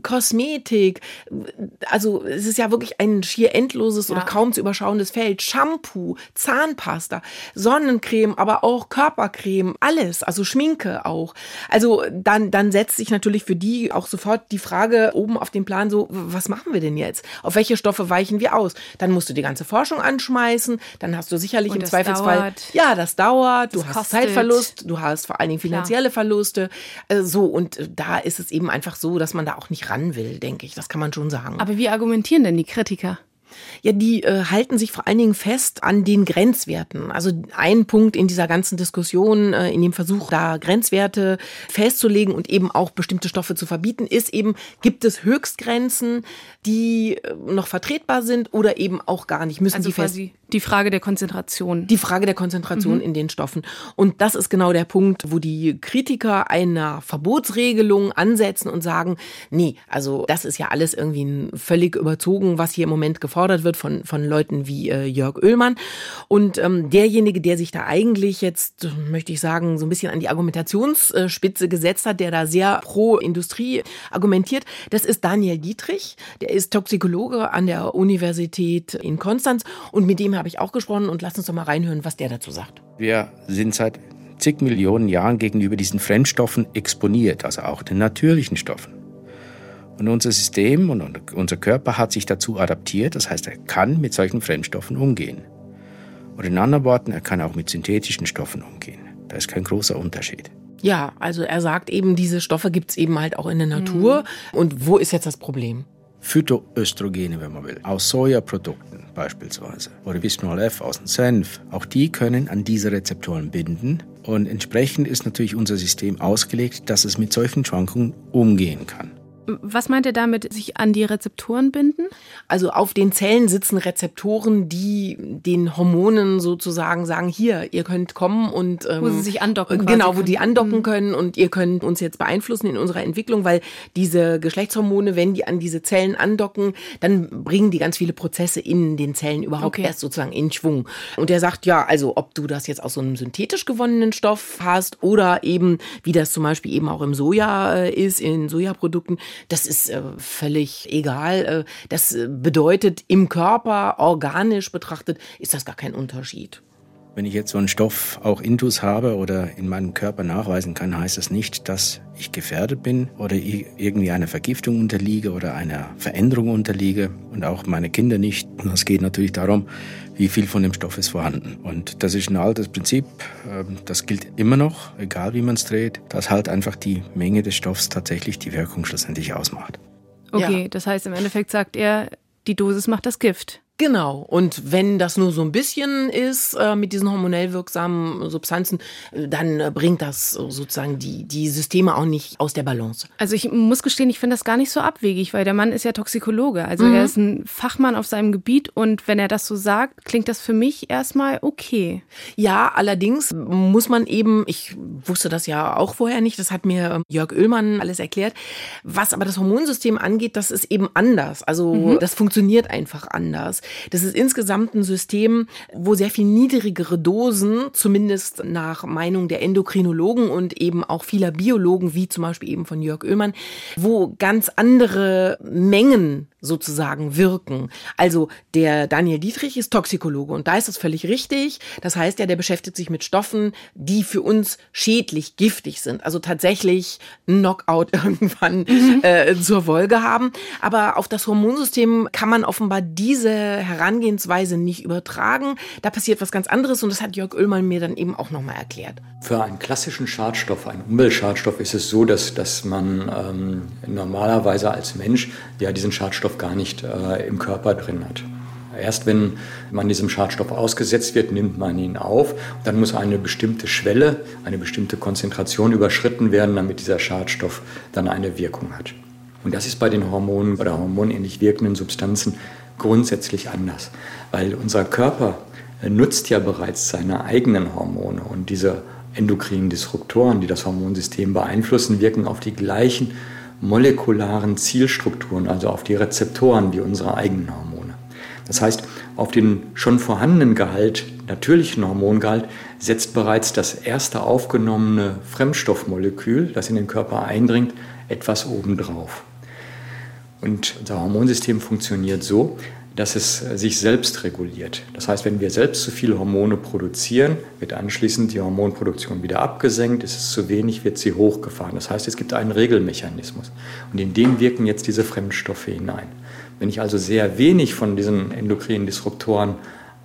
Kosmetik, also es ist ja wirklich ein schier endloses ja. oder kaum zu überschauendes Feld, Shampoo, Zahnpasta, Sonnencreme, aber auch Körpercreme, alles, also Schminke auch. Also dann, dann setzt sich natürlich für die auch sofort die Frage oben auf den Plan so, was machen wir denn jetzt? Auf welche Stoffe weichen wir aus? Dann musst du die ganze Forschung anschmeißen, dann hast du sicherlich im Zweifelsfall... Dauert. Ja, das dauert, das du kostet. Hast Zeitverlust, du hast vor allen Dingen finanzielle Klar. Verluste. Äh, so, und da ist es eben einfach so, dass man da auch nicht ran will, denke ich. Das kann man schon sagen. Aber wie argumentieren denn die Kritiker? Ja, die äh, halten sich vor allen Dingen fest an den Grenzwerten. Also ein Punkt in dieser ganzen Diskussion, äh, in dem Versuch, da Grenzwerte festzulegen und eben auch bestimmte Stoffe zu verbieten, ist eben, gibt es Höchstgrenzen, die äh, noch vertretbar sind oder eben auch gar nicht? Müssen also die quasi fest- die Frage der Konzentration. Die Frage der Konzentration mhm. in den Stoffen. Und das ist genau der Punkt, wo die Kritiker einer Verbotsregelung ansetzen und sagen, nee, also das ist ja alles irgendwie völlig überzogen, was hier im Moment geforscht gefordert wird von, von Leuten wie äh, Jörg Oehlmann. Und ähm, derjenige, der sich da eigentlich jetzt, möchte ich sagen, so ein bisschen an die Argumentationsspitze gesetzt hat, der da sehr pro Industrie argumentiert, das ist Daniel Dietrich. Der ist Toxikologe an der Universität in Konstanz. Und mit dem habe ich auch gesprochen. Und lasst uns doch mal reinhören, was der dazu sagt. Wir sind seit zig Millionen Jahren gegenüber diesen Fremdstoffen exponiert, also auch den natürlichen Stoffen. Und unser System und unser Körper hat sich dazu adaptiert, das heißt, er kann mit solchen Fremdstoffen umgehen. Oder in anderen Worten, er kann auch mit synthetischen Stoffen umgehen. Da ist kein großer Unterschied. Ja, also er sagt eben, diese Stoffe gibt es eben halt auch in der Natur. Mhm. Und wo ist jetzt das Problem? Phytoöstrogene, wenn man will, aus Sojaprodukten beispielsweise oder Bisphenol F aus dem Senf, auch die können an diese Rezeptoren binden. Und entsprechend ist natürlich unser System ausgelegt, dass es mit solchen Schwankungen umgehen kann. Was meint er damit, sich an die Rezeptoren binden? Also auf den Zellen sitzen Rezeptoren, die den Hormonen sozusagen sagen, hier, ihr könnt kommen und... Ähm, wo sie sich andocken. Genau, wo die andocken können und ihr könnt uns jetzt beeinflussen in unserer Entwicklung, weil diese Geschlechtshormone, wenn die an diese Zellen andocken, dann bringen die ganz viele Prozesse in den Zellen überhaupt okay. erst sozusagen in Schwung. Und er sagt, ja, also ob du das jetzt aus so einem synthetisch gewonnenen Stoff hast oder eben, wie das zum Beispiel eben auch im Soja ist, in Sojaprodukten, das ist äh, völlig egal. Das bedeutet, im Körper, organisch betrachtet, ist das gar kein Unterschied. Wenn ich jetzt so einen Stoff auch intus habe oder in meinem Körper nachweisen kann, heißt das nicht, dass ich gefährdet bin oder irgendwie einer Vergiftung unterliege oder einer Veränderung unterliege und auch meine Kinder nicht. Und es geht natürlich darum, wie viel von dem Stoff ist vorhanden. Und das ist ein altes Prinzip, das gilt immer noch, egal wie man es dreht, dass halt einfach die Menge des Stoffs tatsächlich die Wirkung schlussendlich ausmacht. Okay, ja. Das heißt im Endeffekt sagt er, die Dosis macht das Gift. Genau. Und wenn das nur so ein bisschen ist äh, mit diesen hormonell wirksamen Substanzen, dann äh, bringt das sozusagen die, die Systeme auch nicht aus der Balance. Also ich muss gestehen, ich finde das gar nicht so abwegig, weil der Mann ist ja Toxikologe. Also mhm. er ist ein Fachmann auf seinem Gebiet und wenn er das so sagt, klingt das für mich erstmal okay. Ja, allerdings muss man eben, ich wusste das ja auch vorher nicht, das hat mir Jörg Oehlmann alles erklärt, was aber das Hormonsystem angeht, das ist eben anders. Also mhm. das funktioniert einfach anders. Das ist insgesamt ein System, wo sehr viel niedrigere Dosen, zumindest nach Meinung der Endokrinologen und eben auch vieler Biologen, wie zum Beispiel eben von Jörg Oehlmann, wo ganz andere Mengen sozusagen wirken. Also der Daniel Dietrich ist Toxikologe und da ist das völlig richtig. Das heißt ja, der beschäftigt sich mit Stoffen, die für uns schädlich, giftig sind. Also tatsächlich einen Knockout irgendwann äh, zur Folge haben. Aber auf das Hormonsystem kann man offenbar diese Herangehensweise nicht übertragen. Da passiert was ganz anderes und das hat Jörg Oehlmann mir dann eben auch nochmal erklärt. Für einen klassischen Schadstoff, einen Umweltschadstoff, ist es so, dass, dass man ähm, normalerweise als Mensch ja diesen Schadstoff gar nicht äh, im Körper drin hat. Erst wenn man diesem Schadstoff ausgesetzt wird, nimmt man ihn auf. Dann muss eine bestimmte Schwelle, eine bestimmte Konzentration überschritten werden, damit dieser Schadstoff dann eine Wirkung hat. Und das ist bei den Hormonen oder hormonähnlich wirkenden Substanzen grundsätzlich anders, weil unser Körper nutzt ja bereits seine eigenen Hormone und diese endokrinen Disruptoren, die das Hormonsystem beeinflussen, wirken auf die gleichen molekularen Zielstrukturen, also auf die Rezeptoren wie unsere eigenen Hormone. Das heißt, auf den schon vorhandenen Gehalt, natürlichen Hormongehalt, setzt bereits das erste aufgenommene Fremdstoffmolekül, das in den Körper eindringt, etwas obendrauf. Und unser Hormonsystem funktioniert so, dass es sich selbst reguliert. Das heißt, wenn wir selbst zu viele Hormone produzieren, wird anschließend die Hormonproduktion wieder abgesenkt. Ist es zu wenig, wird sie hochgefahren. Das heißt, es gibt einen Regelmechanismus. Und in den wirken jetzt diese Fremdstoffe hinein. Wenn ich also sehr wenig von diesen endokrinen Disruptoren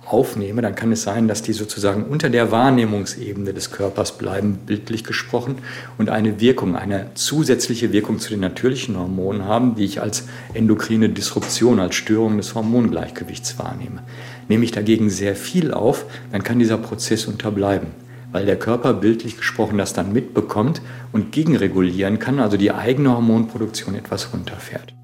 aufnehme, dann kann es sein, dass die sozusagen unter der Wahrnehmungsebene des Körpers bleiben, bildlich gesprochen, und eine Wirkung, eine zusätzliche Wirkung zu den natürlichen Hormonen haben, die ich als endokrine Disruption, als Störung des Hormongleichgewichts wahrnehme. Nehme ich dagegen sehr viel auf, dann kann dieser Prozess unterbleiben, weil der Körper bildlich gesprochen das dann mitbekommt und gegenregulieren kann, also die eigene Hormonproduktion etwas runterfährt.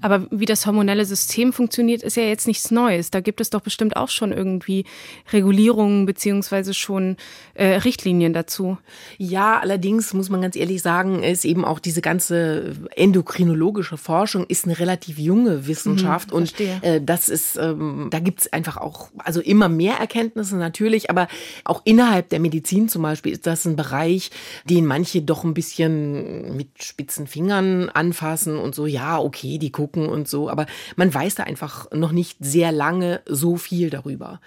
Aber wie das hormonelle System funktioniert, ist ja jetzt nichts Neues. Da gibt es doch bestimmt auch schon irgendwie Regulierungen beziehungsweise schon äh, Richtlinien dazu. Ja, allerdings muss man ganz ehrlich sagen, ist eben auch diese ganze endokrinologische Forschung ist eine relativ junge Wissenschaft. Mhm, und äh, das ist, ähm, da gibt es einfach auch also immer mehr Erkenntnisse natürlich, aber auch innerhalb der Medizin zum Beispiel ist das ein Bereich, den manche doch ein bisschen mit spitzen Fingern anfassen und so, ja, okay, die gucken und so, aber man weiß da einfach noch nicht sehr lange so viel darüber.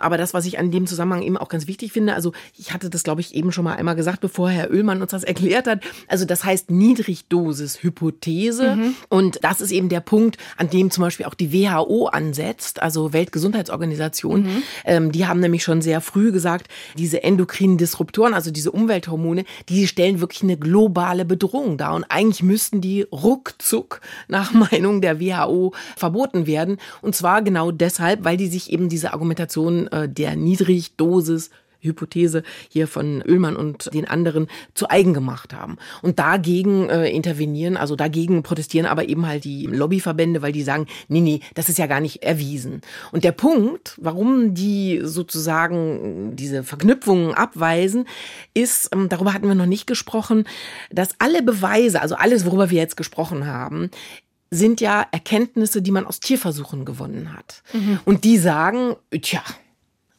Aber das, was ich an dem Zusammenhang eben auch ganz wichtig finde, also ich hatte das, glaube ich, eben schon mal einmal gesagt, bevor Herr Oehlmann uns das erklärt hat, also das heißt Niedrigdosis-Hypothese, mhm. und das ist eben der Punkt, an dem zum Beispiel auch die W H O ansetzt, also Weltgesundheitsorganisation, mhm. ähm, die haben nämlich schon sehr früh gesagt, diese endokrinen Disruptoren, also diese Umwelthormone, die stellen wirklich eine globale Bedrohung dar und eigentlich müssten die ruckzuck nach Meinung der W H O verboten werden und zwar genau deshalb, weil die sich eben diese Argumentation der Niedrigdosis Hypothese hier von Oehlmann und den anderen zu eigen gemacht haben. Und dagegen äh, intervenieren, also dagegen protestieren aber eben halt die Lobbyverbände, weil die sagen, nee, nee, das ist ja gar nicht erwiesen. Und der Punkt, warum die sozusagen diese Verknüpfungen abweisen, ist, ähm, darüber hatten wir noch nicht gesprochen, dass alle Beweise, also alles, worüber wir jetzt gesprochen haben, sind ja Erkenntnisse, die man aus Tierversuchen gewonnen hat. Mhm. Und die sagen, tja,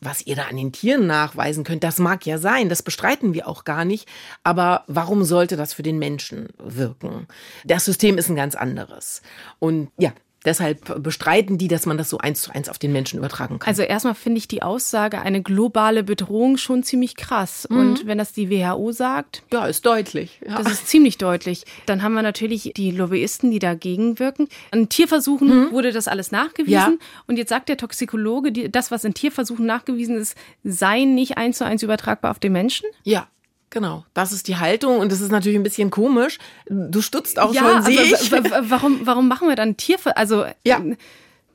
was ihr da an den Tieren nachweisen könnt, das mag ja sein, das bestreiten wir auch gar nicht, aber warum sollte das für den Menschen wirken? Das System ist ein ganz anderes. Und ja, deshalb bestreiten die, dass man das so eins zu eins auf den Menschen übertragen kann. Also erstmal finde ich die Aussage, eine globale Bedrohung, schon ziemlich krass. Mhm. Und wenn das die W H O sagt... Ja, ist deutlich. Ja. Das ist ziemlich deutlich. Dann haben wir natürlich die Lobbyisten, die dagegen wirken. An Tierversuchen mhm. wurde das alles nachgewiesen. Ja. Und jetzt sagt der Toxikologe, die, das, was in Tierversuchen nachgewiesen ist, sei nicht eins zu eins übertragbar auf den Menschen? Ja. Genau, das ist die Haltung und das ist natürlich ein bisschen komisch. Du stutzt auch ja, schon, sehe ich. W- w- warum, warum machen wir dann Tierver... Also, ja.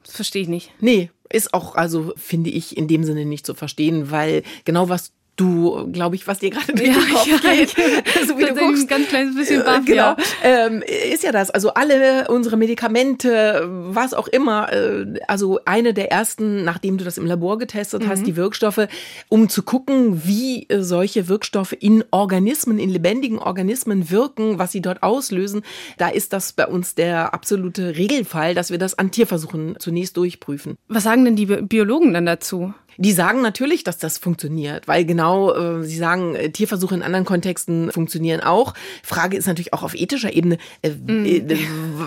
Das verstehe ich nicht. Nee, ist auch, also finde ich, in dem Sinne nicht zu verstehen, weil genau was du, glaube ich, was dir gerade durch ja, den Kopf ja, geht, ja. so wie das du guckst. Ein ganz kleines bisschen baff, genau. ja. ähm, Ist ja das, also alle unsere Medikamente, was auch immer, äh, also eine der ersten, nachdem du das im Labor getestet mhm. hast, die Wirkstoffe, um zu gucken, wie äh, solche Wirkstoffe in Organismen, in lebendigen Organismen wirken, was sie dort auslösen, da ist das bei uns der absolute Regelfall, dass wir das an Tierversuchen zunächst durchprüfen. Was sagen denn die Biologen dann dazu? Die sagen natürlich, dass das funktioniert, weil genau, äh, sie sagen, Tierversuche in anderen Kontexten funktionieren auch. Frage ist natürlich auch auf ethischer Ebene, äh, mm. äh,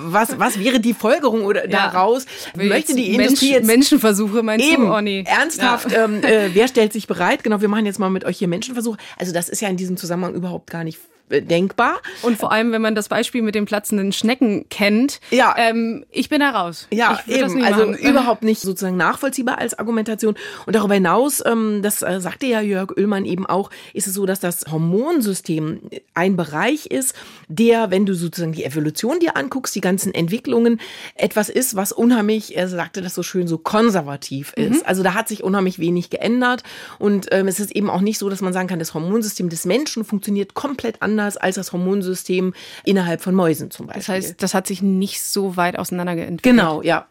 was, was wäre die Folgerung oder ja. daraus? Möchte die Mensch, Industrie jetzt... Menschenversuche meinst eben, du, oh nee. Ernsthaft, ja. ähm, äh, wer stellt sich bereit? Genau, wir machen jetzt mal mit euch hier Menschenversuche. Also das ist ja in diesem Zusammenhang überhaupt gar nicht denkbar. Und vor allem, wenn man das Beispiel mit den platzenden Schnecken kennt, ja. ähm, ich bin da raus. Ja, ich eben. Also machen. Überhaupt nicht sozusagen nachvollziehbar als Argumentation. Und darüber hinaus, ähm, das äh, sagte ja Jörg Oehlmann eben auch, ist es so, dass das Hormonsystem ein Bereich ist, der, wenn du sozusagen die Evolution dir anguckst, die ganzen Entwicklungen, etwas ist, was unheimlich, er sagte das so schön, so konservativ mhm. ist. Also da hat sich unheimlich wenig geändert. Und ähm, es ist eben auch nicht so, dass man sagen kann, das Hormonsystem des Menschen funktioniert komplett anders als das Hormonsystem innerhalb von Mäusen zum Beispiel. Das heißt, das hat sich nicht so weit auseinandergeentwickelt. Genau, ja.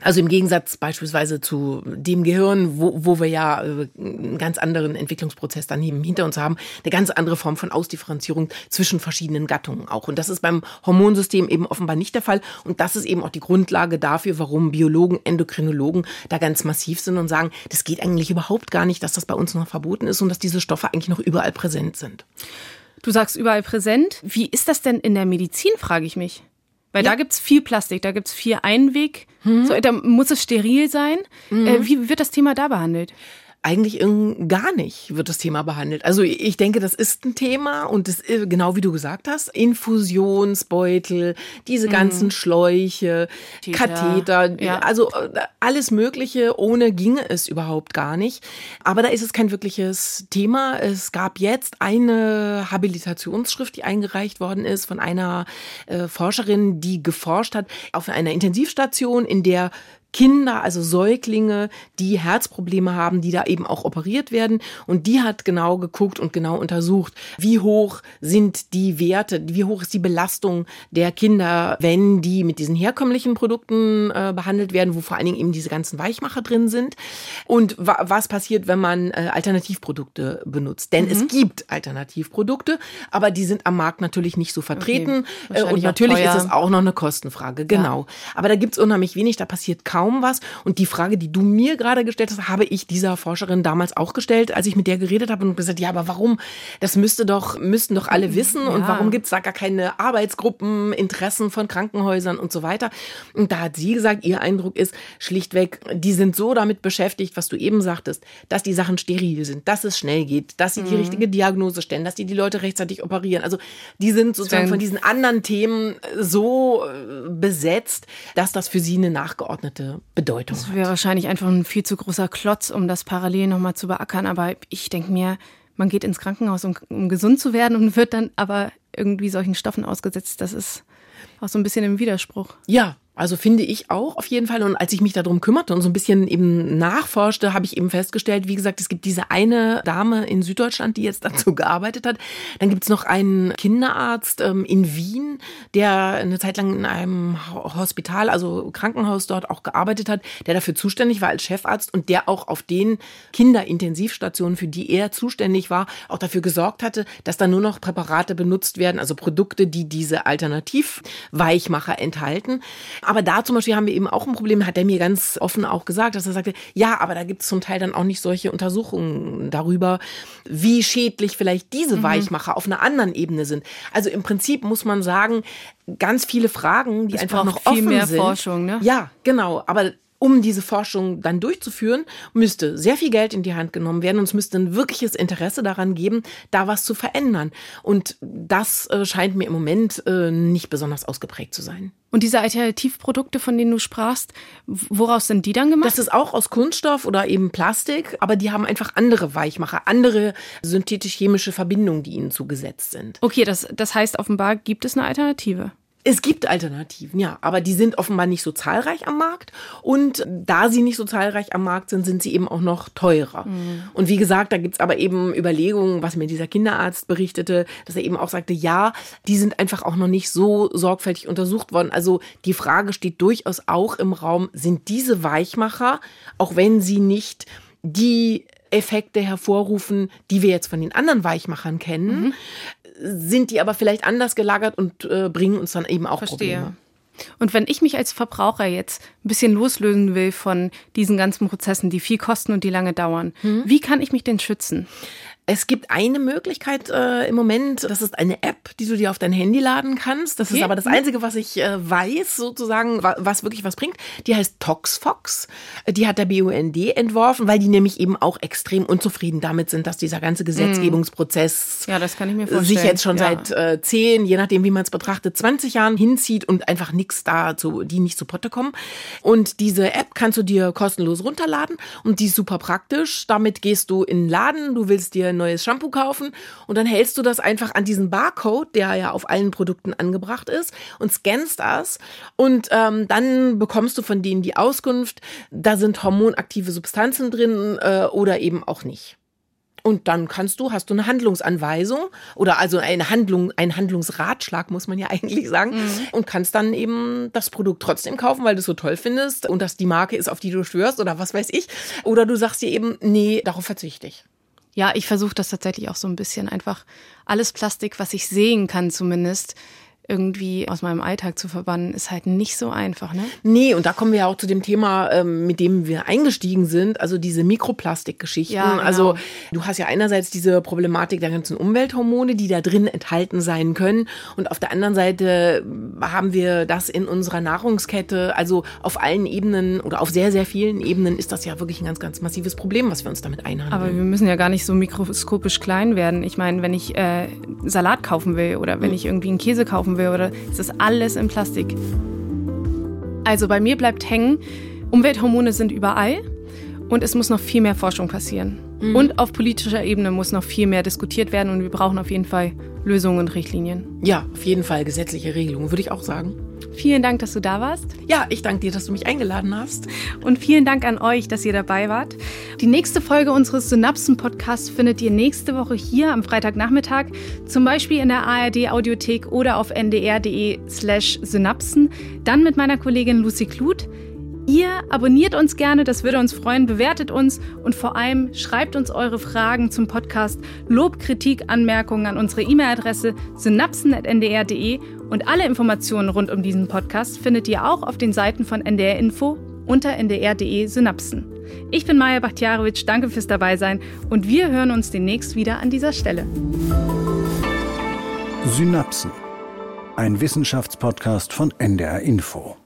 Also im Gegensatz beispielsweise zu dem Gehirn, wo, wo wir ja einen ganz anderen Entwicklungsprozess dann eben hinter uns haben, eine ganz andere Form von Ausdifferenzierung zwischen verschiedenen Gattungen auch. Und das ist beim Hormonsystem eben offenbar nicht der Fall. Und das ist eben auch die Grundlage dafür, warum Biologen, Endokrinologen da ganz massiv sind und sagen, das geht eigentlich überhaupt gar nicht, dass das bei uns noch verboten ist und dass diese Stoffe eigentlich noch überall präsent sind. Du sagst überall präsent. Wie ist das denn in der Medizin, frage ich mich. Weil ja. da gibt's viel Plastik, da gibt's viel Einweg. Hm. So, da muss es steril sein. Hm. Äh, wie wird das Thema da behandelt? Eigentlich gar nicht wird das Thema behandelt. Also ich denke, das ist ein Thema und das, genau wie du gesagt hast, Infusionsbeutel, diese ganzen mhm. Schläuche, Tita. Katheter, ja. also alles Mögliche, ohne ginge es überhaupt gar nicht. Aber da ist es kein wirkliches Thema. Es gab jetzt eine Habilitationsschrift, die eingereicht worden ist von einer äh, Forscherin, die geforscht hat auf einer Intensivstation, in der Kinder, also Säuglinge, die Herzprobleme haben, die da eben auch operiert werden. Und die hat genau geguckt und genau untersucht, wie hoch sind die Werte, wie hoch ist die Belastung der Kinder, wenn die mit diesen herkömmlichen Produkten äh, behandelt werden, wo vor allen Dingen eben diese ganzen Weichmacher drin sind. Und wa- was passiert, wenn man äh, Alternativprodukte benutzt? Denn mhm. es gibt Alternativprodukte, aber die sind am Markt natürlich nicht so vertreten. Okay. Und natürlich ist es auch noch eine Kostenfrage, genau. Ja. Aber da gibt es unheimlich wenig, da passiert kaum was. Und die Frage, die du mir gerade gestellt hast, habe ich dieser Forscherin damals auch gestellt, als ich mit der geredet habe und gesagt, ja, aber warum? Das müsste doch, müssten doch alle wissen. Ja. Und warum gibt es da gar keine Arbeitsgruppen, Interessen von Krankenhäusern und so weiter? Und da hat sie gesagt, ihr Eindruck ist schlichtweg, die sind so damit beschäftigt, was du eben sagtest, dass die Sachen steril sind, dass es schnell geht, dass sie mhm. die richtige Diagnose stellen, dass die die Leute rechtzeitig operieren. Also die sind sozusagen von diesen anderen Themen so besetzt, dass das für sie eine nachgeordnete Bedeutung hat. Das wäre wahrscheinlich einfach ein viel zu großer Klotz, um das parallel nochmal zu beackern. Aber ich denke mir, man geht ins Krankenhaus, um, um gesund zu werden und wird dann aber irgendwie solchen Stoffen ausgesetzt. Das ist auch so ein bisschen im Widerspruch. Ja, also finde ich auch auf jeden Fall. Und als ich mich darum kümmerte und so ein bisschen eben nachforschte, habe ich eben festgestellt, wie gesagt, es gibt diese eine Dame in Süddeutschland, die jetzt dazu gearbeitet hat. Dann gibt es noch einen Kinderarzt ähm, in Wien, der eine Zeit lang in einem Hospital, also Krankenhaus dort auch gearbeitet hat, der dafür zuständig war als Chefarzt und der auch auf den Kinderintensivstationen, für die er zuständig war, auch dafür gesorgt hatte, dass da nur noch Präparate benutzt werden, also Produkte, die diese Alternativweichmacher enthalten. Aber da zum Beispiel haben wir eben auch ein Problem, hat er mir ganz offen auch gesagt, dass er sagte, ja, aber da gibt es zum Teil dann auch nicht solche Untersuchungen darüber, wie schädlich vielleicht diese Weichmacher mhm. auf einer anderen Ebene sind. Also im Prinzip muss man sagen, ganz viele Fragen, die das einfach noch offen sind. Viel mehr Forschung, ne? Ja, genau, aber um diese Forschung dann durchzuführen, müsste sehr viel Geld in die Hand genommen werden und es müsste ein wirkliches Interesse daran geben, da was zu verändern. Und das äh, scheint mir im Moment äh, nicht besonders ausgeprägt zu sein. Und diese Alternativprodukte, von denen du sprachst, woraus sind die dann gemacht? Das ist auch aus Kunststoff oder eben Plastik, aber die haben einfach andere Weichmacher, andere synthetisch-chemische Verbindungen, die ihnen zugesetzt sind. Okay, das, das heißt offenbar gibt es eine Alternative. Es gibt Alternativen, ja, aber die sind offenbar nicht so zahlreich am Markt und da sie nicht so zahlreich am Markt sind, sind sie eben auch noch teurer. Mhm. Und wie gesagt, da gibt's aber eben Überlegungen, was mir dieser Kinderarzt berichtete, dass er eben auch sagte, ja, die sind einfach auch noch nicht so sorgfältig untersucht worden. Also die Frage steht durchaus auch im Raum, sind diese Weichmacher, auch wenn sie nicht die Effekte hervorrufen, die wir jetzt von den anderen Weichmachern kennen, mhm. sind die aber vielleicht anders gelagert und äh, bringen uns dann eben auch Verstehe. Probleme. Und wenn ich mich als Verbraucher jetzt ein bisschen loslösen will von diesen ganzen Prozessen, die viel kosten und die lange dauern, mhm. wie kann ich mich denn schützen? Es gibt eine Möglichkeit äh, im Moment, das ist eine App, die du dir auf dein Handy laden kannst. Das okay. ist aber das Einzige, was ich äh, weiß, sozusagen, wa- was wirklich was bringt. Die heißt ToxFox. Die hat der B U N D entworfen, weil die nämlich eben auch extrem unzufrieden damit sind, dass dieser ganze Gesetzgebungsprozess mm. ja, das kann ich mir vorstellen. Sich jetzt schon ja. seit äh, zehn, je nachdem wie man es betrachtet, zwanzig Jahren hinzieht und einfach nichts da, zu, die nicht zu Potte kommen. Und diese App kannst du dir kostenlos runterladen und die ist super praktisch. Damit gehst du in den Laden, du willst dir neues Shampoo kaufen und dann hältst du das einfach an diesen Barcode, der ja auf allen Produkten angebracht ist und scannst das und ähm, dann bekommst du von denen die Auskunft, da sind hormonaktive Substanzen drin äh, oder eben auch nicht. Und dann kannst du, hast du eine Handlungsanweisung oder also eine Handlung, einen Handlungsratschlag, muss man ja eigentlich sagen. Mhm. Und kannst dann eben das Produkt trotzdem kaufen, weil du es so toll findest und das die Marke ist, auf die du schwörst oder was weiß ich. Oder du sagst dir eben, nee, darauf verzichte ich. Ja, ich versuche das tatsächlich auch so ein bisschen, einfach alles Plastik, was ich sehen kann zumindest, irgendwie aus meinem Alltag zu verbannen, ist halt nicht so einfach, ne? Nee, und da kommen wir ja auch zu dem Thema, mit dem wir eingestiegen sind, also diese Mikroplastikgeschichten. Ja, genau. Also du hast ja einerseits diese Problematik der ganzen Umwelthormone, die da drin enthalten sein können und auf der anderen Seite haben wir das in unserer Nahrungskette, also auf allen Ebenen oder auf sehr, sehr vielen Ebenen ist das ja wirklich ein ganz, ganz massives Problem, was wir uns damit einhandeln. Aber wir müssen ja gar nicht so mikroskopisch klein werden. Ich meine, wenn ich äh, Salat kaufen will oder wenn mhm. ich irgendwie einen Käse kaufen will, oder es ist alles in Plastik. Also bei mir bleibt hängen, Umwelthormone sind überall und es muss noch viel mehr Forschung passieren. Mhm. Und auf politischer Ebene muss noch viel mehr diskutiert werden und wir brauchen auf jeden Fall Lösungen und Richtlinien. Ja, auf jeden Fall gesetzliche Regelungen, würde ich auch sagen. Vielen Dank, dass du da warst. Ja, ich danke dir, dass du mich eingeladen hast. Und vielen Dank an euch, dass ihr dabei wart. Die nächste Folge unseres Synapsen-Podcasts findet ihr nächste Woche hier am Freitagnachmittag, zum Beispiel in der A R D-Audiothek oder auf ndr.de slash synapsen, dann mit meiner Kollegin Lucy Kluth. Ihr abonniert uns gerne, das würde uns freuen, bewertet uns und vor allem schreibt uns eure Fragen zum Podcast, Lob, Kritik, Anmerkungen an unsere E-Mail-Adresse synapsen at n d r punkt d e und alle Informationen rund um diesen Podcast findet ihr auch auf den Seiten von N D R Info unter n d r punkt d e Synapsen. Ich bin Maja Bahtijarević, danke fürs Dabeisein und wir hören uns demnächst wieder an dieser Stelle. Synapsen, ein Wissenschaftspodcast von N D R Info.